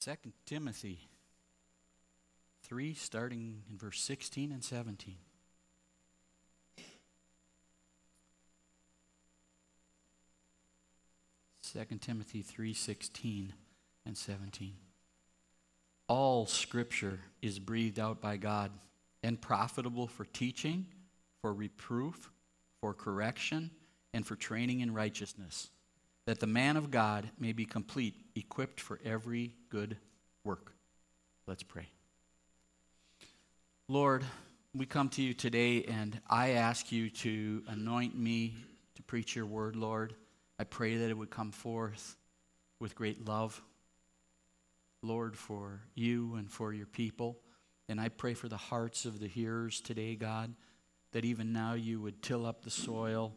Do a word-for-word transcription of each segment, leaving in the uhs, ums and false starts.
Second Timothy three, starting in verse sixteen and seventeen. Second Timothy three, sixteen and seventeen. All Scripture is breathed out by God and profitable for teaching, for reproof, for correction, and for training in righteousness, that the man of God may be complete, equipped for every good work. Let's pray. Lord, we come to you today, and I ask you to anoint me to preach your word, Lord. I pray that it would come forth with great love, Lord, for you and for your people. And I pray for the hearts of the hearers today, God, that even now you would till up the soil,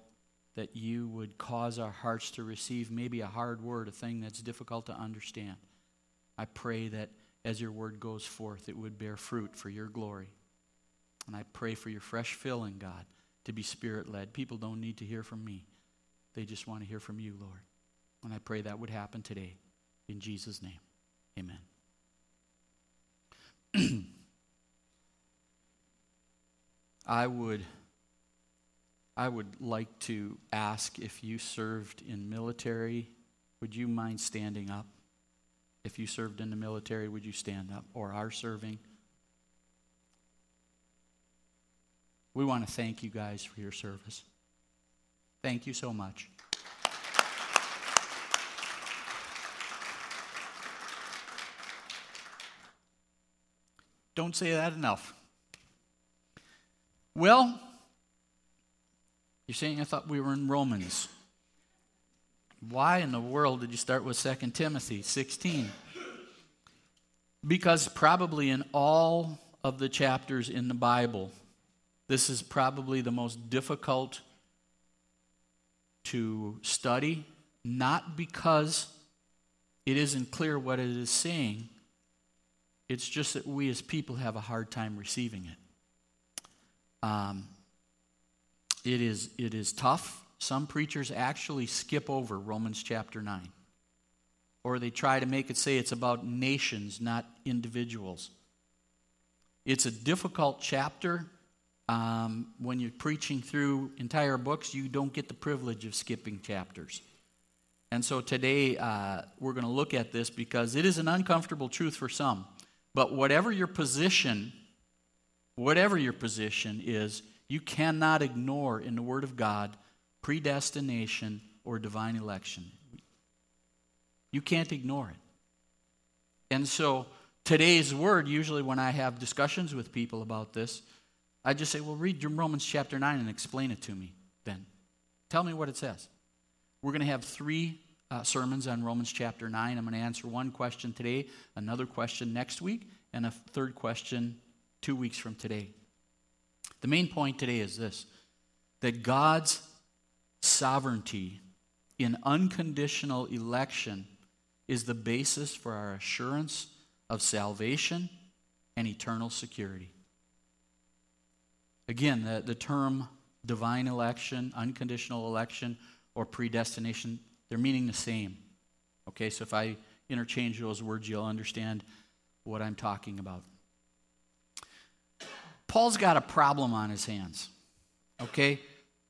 that you would cause our hearts to receive maybe a hard word, a thing that's difficult to understand. I pray that as your word goes forth, it would bear fruit for your glory. And I pray for your fresh filling, God, to be Spirit-led. People don't need to hear from me. They just want to hear from you, Lord. And I pray that would happen today. In Jesus' name, amen. I would... I would like to ask, if you served in military, would you mind standing up? If you served in the military, would you stand up, or are serving? We want to thank you guys for your service. Thank you so much. Don't say that enough. Well, you're saying, I thought we were in Romans. Why in the world did you start with Second Timothy sixteen? Because probably in all of the chapters in the Bible, this is probably the most difficult to study, not because it isn't clear what it is saying, it's just that we as people have a hard time receiving it. Um... It is it is tough. Some preachers actually skip over Romans chapter nine. Or they try to make it say it's about nations, not individuals. It's a difficult chapter. Um, when you're preaching through entire books, you don't get the privilege of skipping chapters. And so today uh, we're going to look at this because it is an uncomfortable truth for some. But whatever your position, whatever your position is, you cannot ignore in the Word of God predestination or divine election. You can't ignore it. And so today's Word, usually when I have discussions with people about this, I just say, well, read Romans chapter nine and explain it to me then. Tell me what it says. We're going to have three uh, sermons on Romans chapter nine. I'm going to answer one question today, another question next week, and a third question two weeks from today. The main point today is this, that God's sovereignty in unconditional election is the basis for our assurance of salvation and eternal security. Again, the, the term divine election, unconditional election, or predestination, they're meaning the same. Okay, so if I interchange those words, you'll understand what I'm talking about. Paul's got a problem on his hands, okay?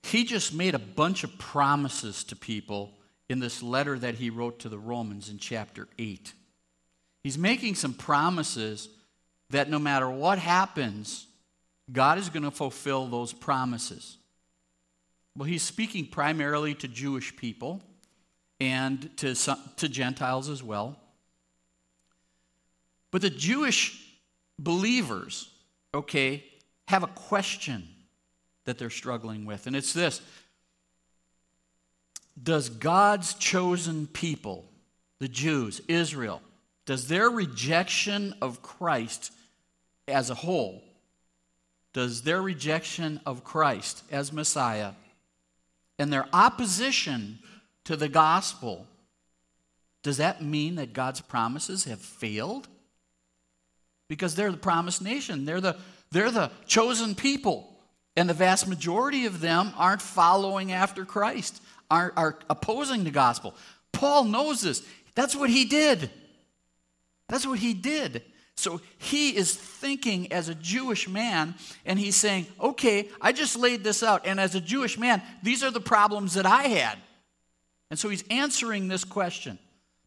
He just made a bunch of promises to people in this letter that he wrote to the Romans in chapter eight. He's making some promises that no matter what happens, God is going to fulfill those promises. Well, he's speaking primarily to Jewish people and to some, to Gentiles as well. But the Jewish believers, okay, have a question that they're struggling with, and it's this. Does God's chosen people, the Jews, Israel, does their rejection of Christ as a whole, does their rejection of Christ as Messiah and their opposition to the gospel, does that mean that God's promises have failed? Because they're the promised nation. They're the, they're the chosen people. And the vast majority of them aren't following after Christ, are, are opposing the gospel. Paul knows this. That's what he did. That's what he did. So he is thinking as a Jewish man, and he's saying, okay, I just laid this out, and as a Jewish man, these are the problems that I had. And so he's answering this question,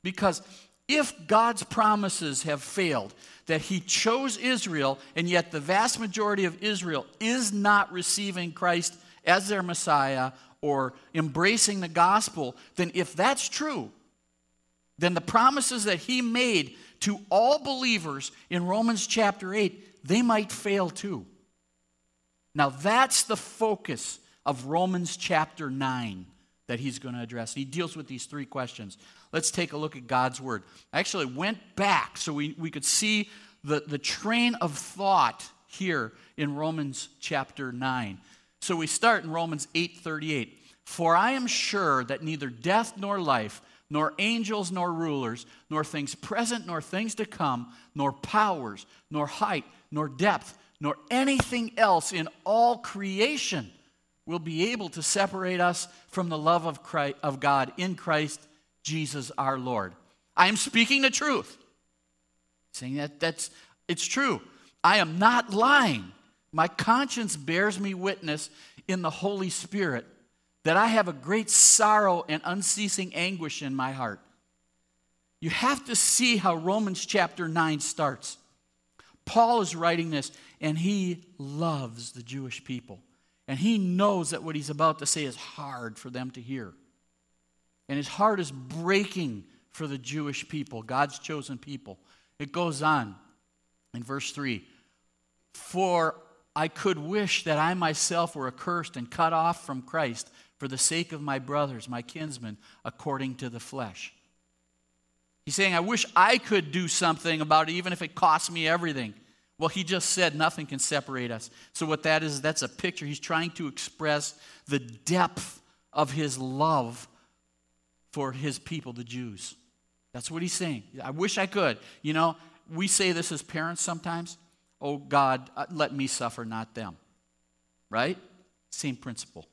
because if God's promises have failed, that he chose Israel, and yet the vast majority of Israel is not receiving Christ as their Messiah or embracing the gospel, then if that's true, then the promises that he made to all believers in Romans chapter eight, they might fail too. Now that's the focus of Romans chapter nine that he's going to address. He deals with these three questions. Let's take a look at God's word. I actually went back so we, we could see the, the train of thought here in Romans chapter nine. So we start in Romans eight thirty-eight. For I am sure that neither death nor life, nor angels, nor rulers, nor things present, nor things to come, nor powers, nor height, nor depth, nor anything else in all creation will be able to separate us from the love of Christ, of God in Christ Jesus our Lord. I am speaking the truth. Saying that that's it's true. I am not lying. My conscience bears me witness in the Holy Spirit that I have a great sorrow and unceasing anguish in my heart. You have to see how Romans chapter nine starts. Paul is writing this, and he loves the Jewish people. And he knows that what he's about to say is hard for them to hear. And his heart is breaking for the Jewish people, God's chosen people. It goes on in verse three. For I could wish that I myself were accursed and cut off from Christ, for the sake of my brothers, my kinsmen, according to the flesh. He's saying, I wish I could do something about it, even if it cost me everything. Well, he just said nothing can separate us. So what that is, that's a picture. He's trying to express the depth of his love for his people, the Jews. That's what he's saying. I wish I could. You know, we say this as parents sometimes. Oh, God, let me suffer, not them. Right? Same principle.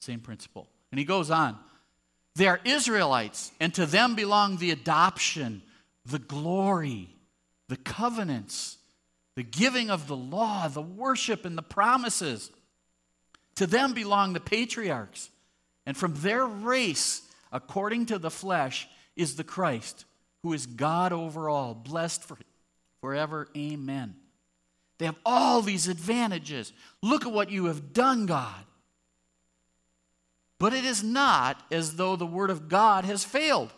Same principle. And he goes on. They are Israelites, and to them belong the adoption, the glory, the covenants, the giving of the law, the worship, and the promises. To them belong the patriarchs, and from their race, according to the flesh, is the Christ, who is God over all, blessed for forever. Amen. They have all these advantages. Look at what you have done, God. But it is not as though the word of God has failed.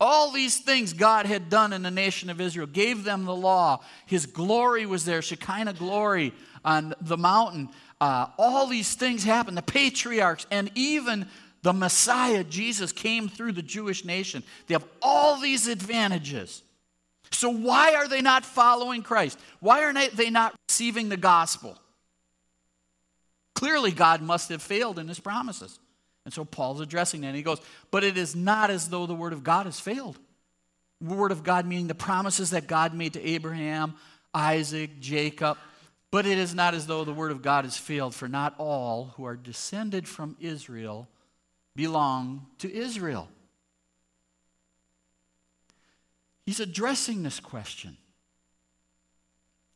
All these things God had done in the nation of Israel, gave them the law. His glory was there, Shekinah glory on the mountain. Uh, all these things happened. The patriarchs and even the Messiah, Jesus, came through the Jewish nation. They have all these advantages. So why are they not following Christ? Why are they not receiving the gospel? Clearly, God must have failed in his promises. And so Paul's addressing that, and he goes, but it is not as though the word of God has failed. The word of God meaning the promises that God made to Abraham, Isaac, Jacob. But it is not as though the word of God has failed, for not all who are descended from Israel belong to Israel. He's addressing this question.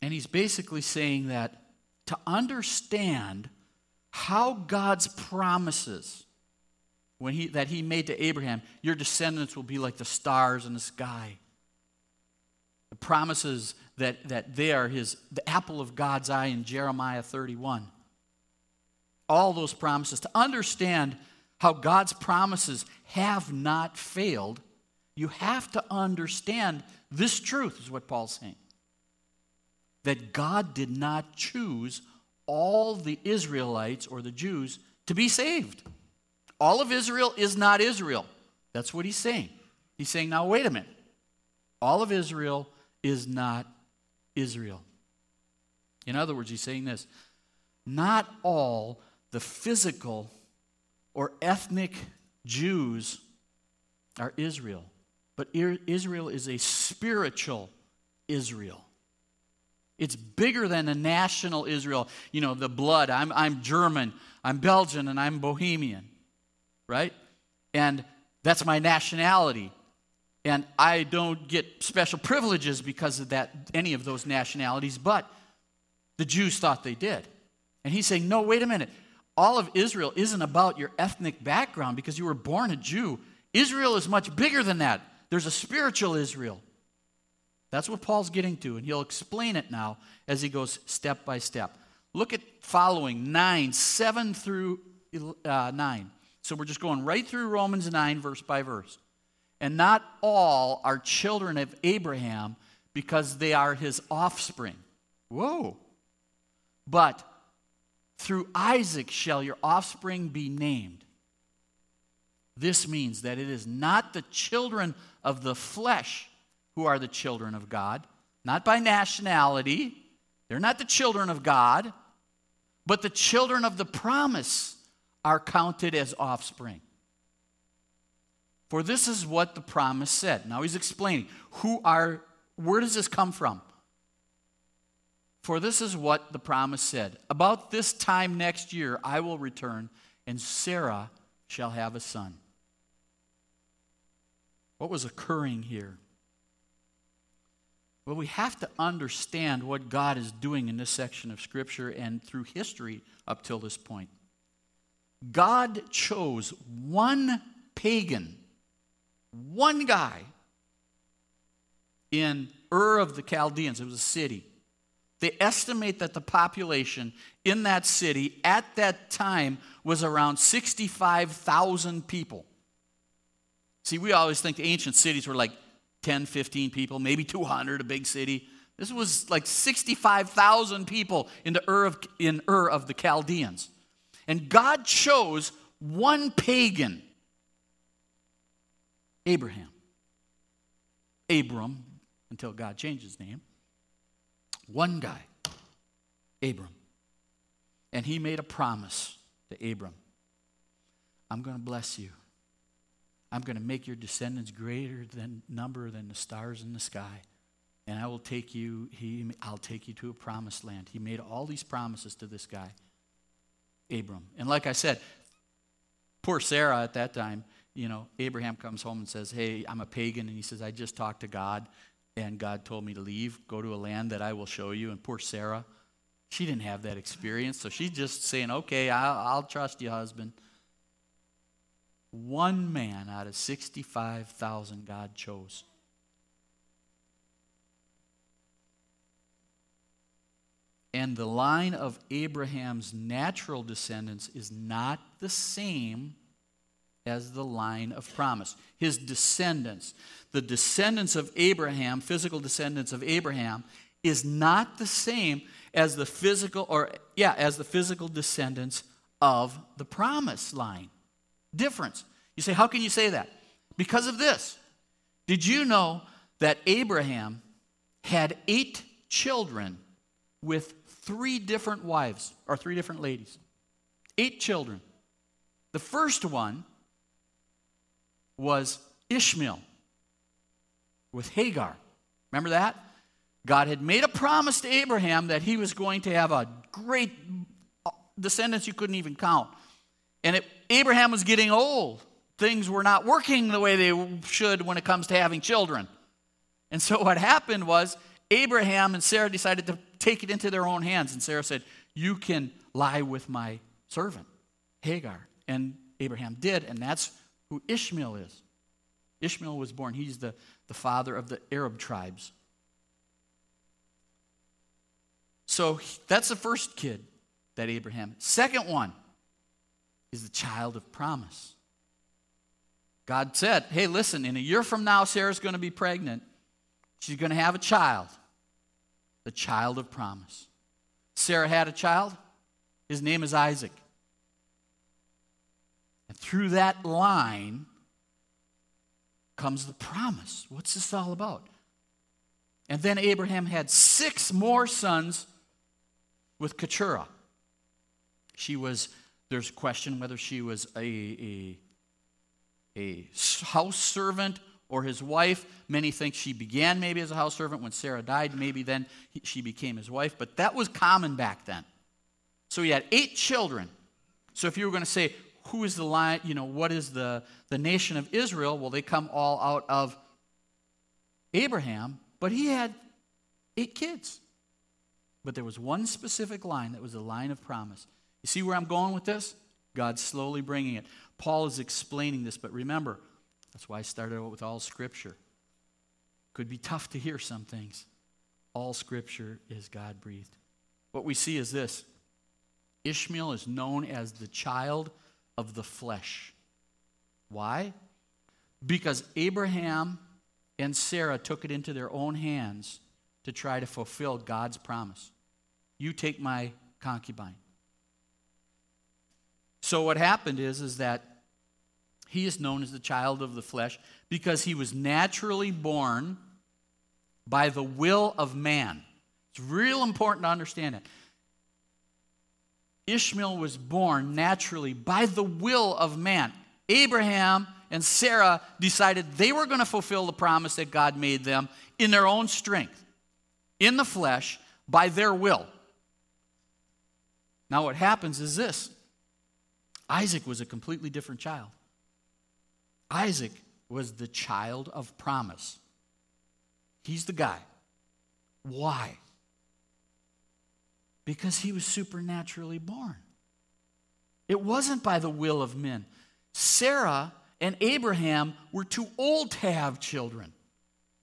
And he's basically saying that to understand how God's promises when he, that he made to Abraham, your descendants will be like the stars in the sky. The promises that, that they are his, the apple of God's eye in Jeremiah thirty-one. All those promises. To understand how God's promises have not failed, you have to understand this truth, is what Paul's saying. That God did not choose all the Israelites or the Jews to be saved. All of Israel is not Israel. That's what he's saying. He's saying, now wait a minute. All of Israel is not Israel. In other words, he's saying this. Not all the physical or ethnic Jews are Israel. But Israel is a spiritual Israel. It's bigger than the national Israel. You know, the blood. I'm, I'm German, I'm Belgian, and I'm Bohemian, right? And that's my nationality. And I don't get special privileges because of that, any of those nationalities, but the Jews thought they did. And he's saying, no, wait a minute. All of Israel isn't about your ethnic background because you were born a Jew. Israel is much bigger than that. There's a spiritual Israel. That's what Paul's getting to, and he'll explain it now as he goes step by step. Look at following nine, seven through nine. So we're just going right through Romans nine, verse by verse. And not all are children of Abraham because they are his offspring. Whoa. But through Isaac shall your offspring be named. This means that it is not the children of the flesh who are the children of God, not by nationality. They're not the children of God, but the children of the promise are counted as offspring. For this is what the promise said. Now he's explaining who are, where does this come from? For this is what the promise said. About this time next year, I will return, and Sarah shall have a son. What was occurring here? Well, we have to understand what God is doing in this section of Scripture and through history up till this point. God chose one pagan, one guy in Ur of the Chaldeans. It was a city. They estimate that the population in that city at that time was around sixty-five thousand people. See, we always think the ancient cities were like ten, fifteen people, maybe two hundred, a big city. This was like sixty-five thousand people in the Ur of, in Ur of the Chaldeans. And God chose one pagan, Abraham. Abram, until God changed his name. One guy, Abram. And he made a promise to Abram. I'm going to bless you. I'm going to make your descendants greater than number than the stars in the sky. And I will take you, he, I'll take you to a promised land. He made all these promises to this guy, Abram. And like I said, poor Sarah at that time, you know, Abraham comes home and says, hey, I'm a pagan. And he says, I just talked to God. And God told me to leave, go to a land that I will show you. And poor Sarah, she didn't have that experience. So she's just saying, okay, I'll, I'll trust you, husband. One man out of sixty-five thousand God chose. And the line of Abraham's natural descendants is not the same as the line of promise. His descendants, the descendants of Abraham, physical descendants of Abraham, is not the same as the physical, or yeah, as the physical descendants of the promise line. Difference. You say, how can you say that? Because of this. Did you know that Abraham had eight children with three different wives, or three different ladies? Eight children. The first one was Ishmael with Hagar. Remember that? God had made a promise to Abraham that he was going to have a great descendants you couldn't even count. And it, Abraham was getting old. Things were not working the way they should when it comes to having children. And so what happened was Abraham and Sarah decided to take it into their own hands. And Sarah said, you can lie with my servant, Hagar. And Abraham did, and that's who Ishmael is. Ishmael was born. He's the, the father of the Arab tribes. So that's the first kid that Abraham. Second one is the child of promise. God said, hey, listen, in a year from now, Sarah's going to be pregnant. She's going to have a child. The child of promise. Sarah had a child. His name is Isaac. And through that line comes the promise. What's this all about? And then Abraham had six more sons with Keturah. She was, there's a question whether she was a, a, a house servant or his wife. Many think she began maybe as a house servant when Sarah died. Maybe then she became his wife. But that was common back then. So he had eight children. So if you were going to say, who is the line, you know, what is the, the nation of Israel? Well, they come all out of Abraham, but he had eight kids. But there was one specific line that was a line of promise. You see where I'm going with this? God's slowly bringing it. Paul is explaining this, but remember, that's why I started out with all Scripture. Could be tough to hear some things. All Scripture is God-breathed. What we see is this. Ishmael is known as the child of the flesh. Why? Because Abraham and Sarah took it into their own hands to try to fulfill God's promise. You take my concubine. So what happened is, is that he is known as the child of the flesh because he was naturally born by the will of man. It's real important to understand it. Ishmael was born naturally by the will of man. Abraham and Sarah decided they were going to fulfill the promise that God made them in their own strength, in the flesh, by their will. Now what happens is this. Isaac was a completely different child. Isaac was the child of promise. He's the guy. Why? Because he was supernaturally born. It wasn't by the will of men. Sarah and Abraham were too old to have children.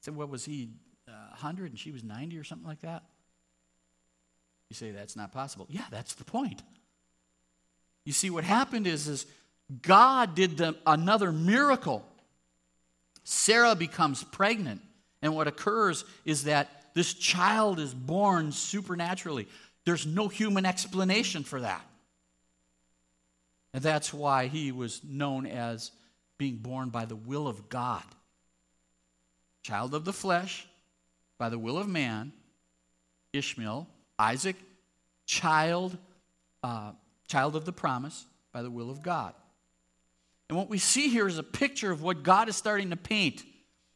So what was he, uh, one hundred and she was ninety or something like that? You say that's not possible. Yeah, that's the point. You see, what happened is, is God did the, another miracle. Sarah becomes pregnant, and what occurs is that this child is born supernaturally. There's no human explanation for that. And that's why he was known as being born by the will of God. Child of the flesh, by the will of man, Ishmael, Isaac, child uh Child of the promise by the will of God. And what we see here is a picture of what God is starting to paint,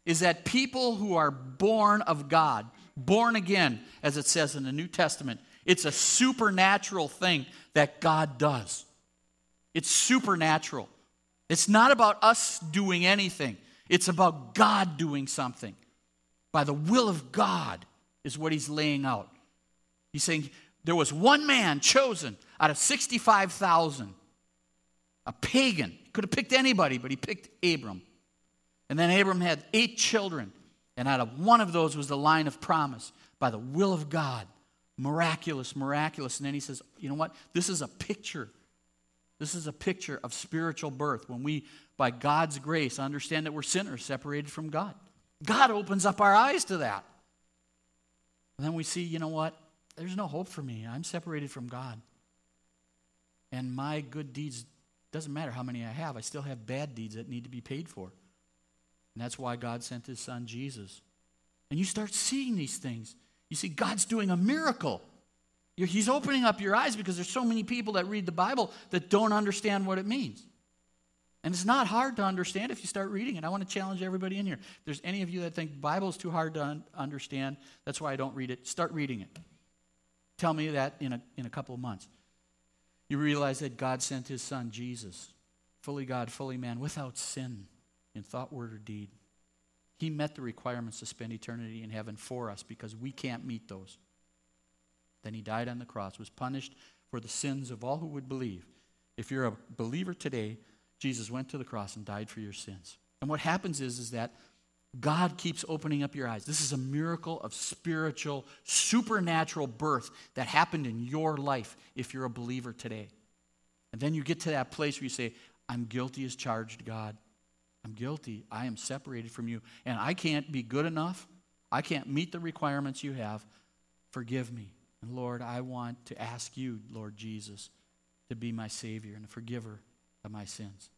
is that people who are born of God, born again, as it says in the New Testament, it's a supernatural thing that God does. It's supernatural. It's not about us doing anything. It's about God doing something. By the will of God is what he's laying out. He's saying, there was one man chosen out of sixty-five thousand, a pagan. Could have picked anybody, but he picked Abram. And then Abram had eight children, and out of one of those was the line of promise by the will of God. Miraculous, miraculous. And then he says, you know what? This is a picture. This is a picture of spiritual birth when we, by God's grace, understand that we're sinners separated from God. God opens up our eyes to that. And then we see, you know what? There's no hope for me. I'm separated from God. And my good deeds, doesn't matter how many I have, I still have bad deeds that need to be paid for. And that's why God sent his son Jesus. And you start seeing these things. You see, God's doing a miracle. He's opening up your eyes because there's so many people that read the Bible that don't understand what it means. And it's not hard to understand if you start reading it. I want to challenge everybody in here. If there's any of you that think the Bible is too hard to un- understand, that's why I don't read it, start reading it. Tell me that in a in a couple of months. You realize that God sent his son, Jesus, fully God, fully man, without sin in thought, word, or deed. He met the requirements to spend eternity in heaven for us because we can't meet those. Then he died on the cross, was punished for the sins of all who would believe. If you're a believer today, Jesus went to the cross and died for your sins. And what happens is, is that God keeps opening up your eyes. This is a miracle of spiritual, supernatural birth that happened in your life if you're a believer today. And then you get to that place where you say, I'm guilty as charged, God. I'm guilty. I am separated from you. And I can't be good enough. I can't meet the requirements you have. Forgive me. And Lord, I want to ask you, Lord Jesus, to be my Savior and a forgiver of my sins.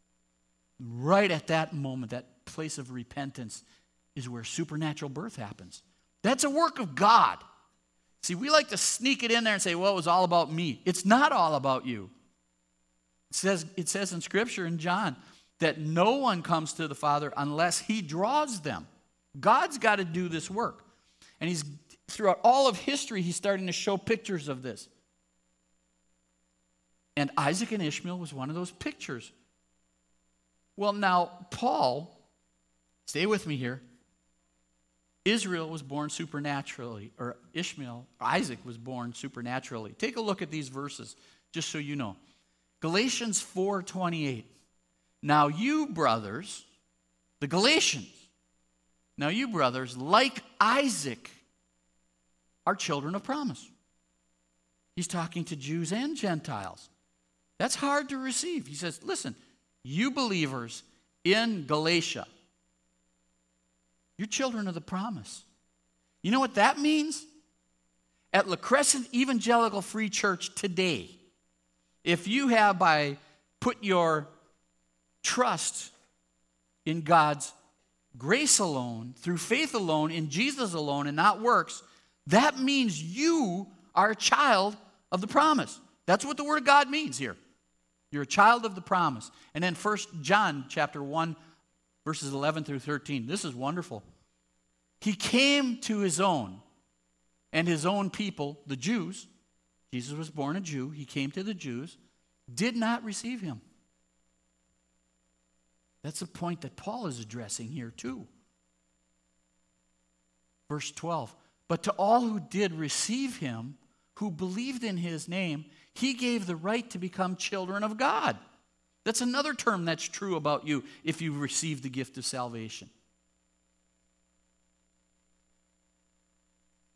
Right at that moment, that place of repentance is where supernatural birth happens. That's a work of God. See, we like to sneak it in there and say, well, it was all about me. It's not all about you. It says, it says in Scripture in John that no one comes to the Father unless he draws them. God's got to do this work. And he's throughout all of history, he's starting to show pictures of this. And Isaac and Ishmael was one of those pictures. Well, now, Paul, stay with me here, Israel was born supernaturally, or Ishmael, or Isaac was born supernaturally. Take a look at these verses, just so you know. Galatians four twenty-eight. Now you brothers, the Galatians, now you brothers, like Isaac, are children of promise. He's talking to Jews and Gentiles. That's hard to receive. He says, listen, you believers in Galatia, you're children of the promise. You know what that means? At La Crescent Evangelical Free Church today, if you have by put your trust in God's grace alone, through faith alone, in Jesus alone, and not works, that means you are a child of the promise. That's what the Word of God means here. You're a child of the promise. And then First John chapter one, verses eleven through thirteen. This is wonderful. He came to his own, and his own people, the Jews, Jesus was born a Jew, he came to the Jews, did not receive him. That's the point that Paul is addressing here too. Verse twelve, but to all who did receive him, who believed in his name, he gave the right to become children of God. That's another term that's true about you if you receive the gift of salvation.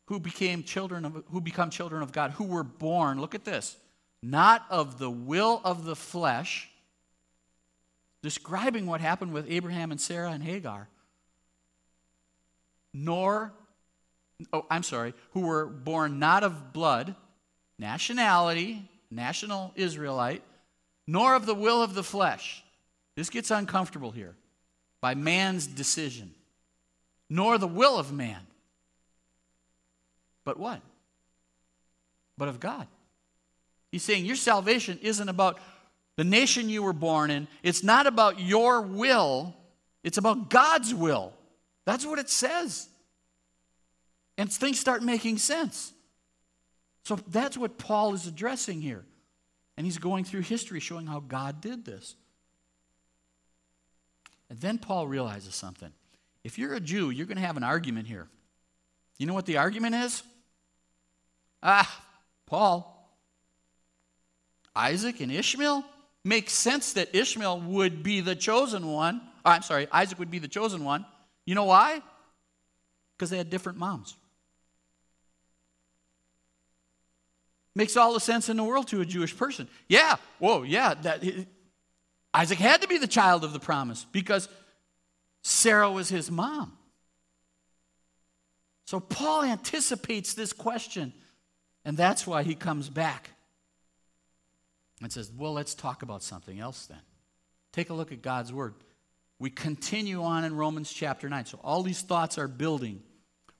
Who became children of, who become children of God, who were born, look at this, not of the will of the flesh, describing what happened with Abraham and Sarah and Hagar, nor, oh, I'm sorry, who were born not of blood, nationality, national Israelite, nor of the will of the flesh. This gets uncomfortable here. By man's decision. Nor the will of man. But what? But of God. He's saying your salvation isn't about the nation you were born in. It's not about your will. It's about God's will. That's what it says. And things start making sense. So that's what Paul is addressing here. And he's going through history showing how God did this. And then Paul realizes something. If you're a Jew, you're going to have an argument here. You know what the argument is? Ah, Paul, Isaac and Ishmael? Makes sense that Ishmael would be the chosen one. Oh, I'm sorry, Isaac would be the chosen one. You know why? Because they had different moms. Makes all the sense in the world to a Jewish person. Yeah, whoa, yeah. That, it, Isaac had to be the child of the promise because Sarah was his mom. So Paul anticipates this question, and that's why he comes back and says, well, let's talk about something else then. Take a look at God's word. We continue on in Romans chapter nine. So all these thoughts are building.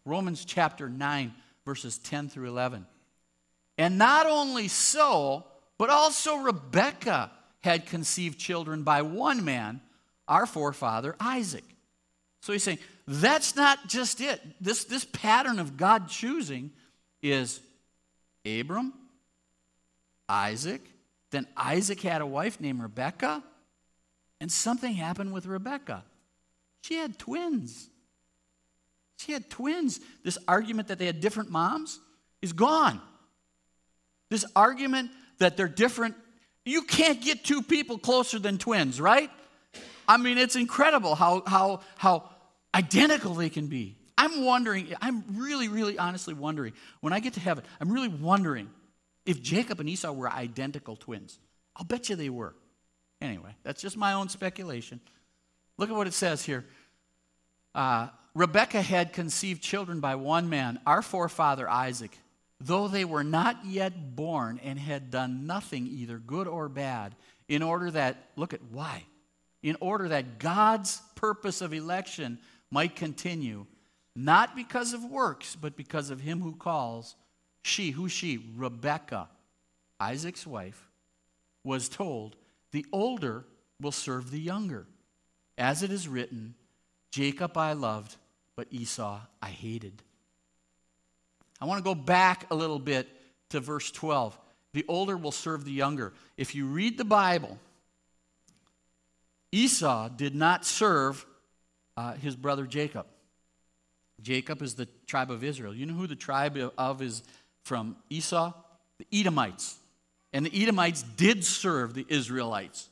Romans chapter nine, verses ten through eleven. And not only so, but also Rebekah had conceived children by one man, our forefather Isaac. So he's saying, that's not just it. This, this pattern of God choosing is Abram, Isaac, then Isaac had a wife named Rebekah, and something happened with Rebekah. She had twins. She had twins. This argument that they had different moms is gone. This argument that they're different, you can't get two people closer than twins, right? I mean, it's incredible how how how identical they can be. I'm wondering, I'm really, really honestly wondering, when I get to heaven, I'm really wondering if Jacob and Esau were identical twins. I'll bet you they were. Anyway, that's just my own speculation. Look at what it says here. Uh, Rebekah had conceived children by one man, our forefather Isaac. Though they were not yet born and had done nothing either good or bad, in order that, look at why, in order that God's purpose of election might continue, not because of works, but because of him who calls, she, who she, Rebekah, Isaac's wife, was told, the older will serve the younger. As it is written, Jacob I loved, but Esau I hated. I want to go back a little bit to verse twelve. The older will serve the younger. If you read the Bible, Esau did not serve uh, his brother Jacob. Jacob is the tribe of Israel. You know who the tribe of is from Esau? The Edomites. And the Edomites did serve the Israelites.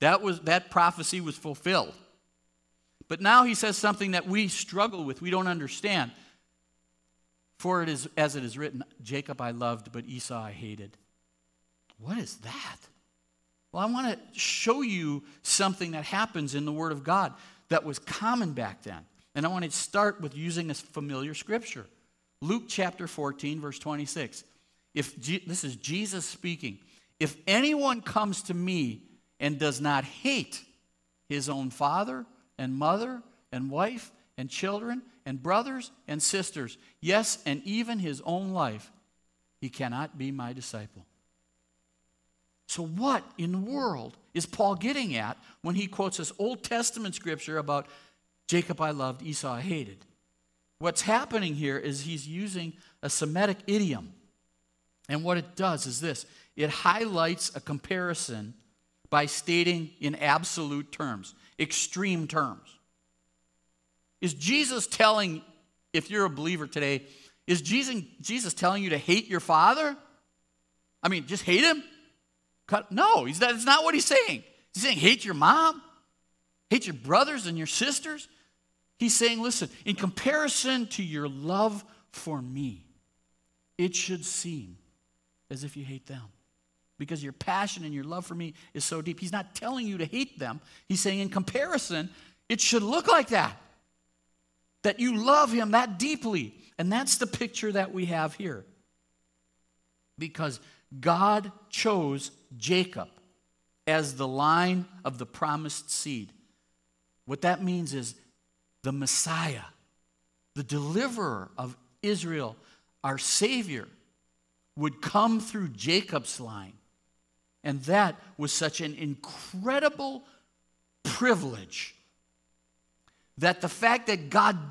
That was that prophecy was fulfilled. But now he says something that we struggle with, we don't understand. For it is as it is written, Jacob I loved, but Esau I hated. What is that? Well, I want to show you something that happens in the Word of God that was common back then. And I want to start with using a familiar scripture. Luke chapter fourteen, verse twenty-six. If Je- this is Jesus speaking. If anyone comes to me and does not hate his own father and mother and wife and children and brothers and sisters, yes, and even his own life, he cannot be my disciple. So what in the world is Paul getting at when he quotes this Old Testament scripture about Jacob I loved, Esau I hated? What's happening here is he's using a Semitic idiom. And what it does is this. It highlights a comparison by stating in absolute terms, extreme terms. Is Jesus telling, if you're a believer today, is Jesus, Jesus telling you to hate your father? I mean, just hate him? Cut, no, he's not, that's not what he's saying. He's saying hate your mom, hate your brothers and your sisters. He's saying, listen, in comparison to your love for me, it should seem as if you hate them because your passion and your love for me is so deep. He's not telling you to hate them. He's saying in comparison, it should look like that, that you love him that deeply. And that's the picture that we have here because God chose Jacob as the line of the promised seed. What that means is the Messiah, the deliverer of Israel, our Savior, would come through Jacob's line. And that was such an incredible privilege that the fact that God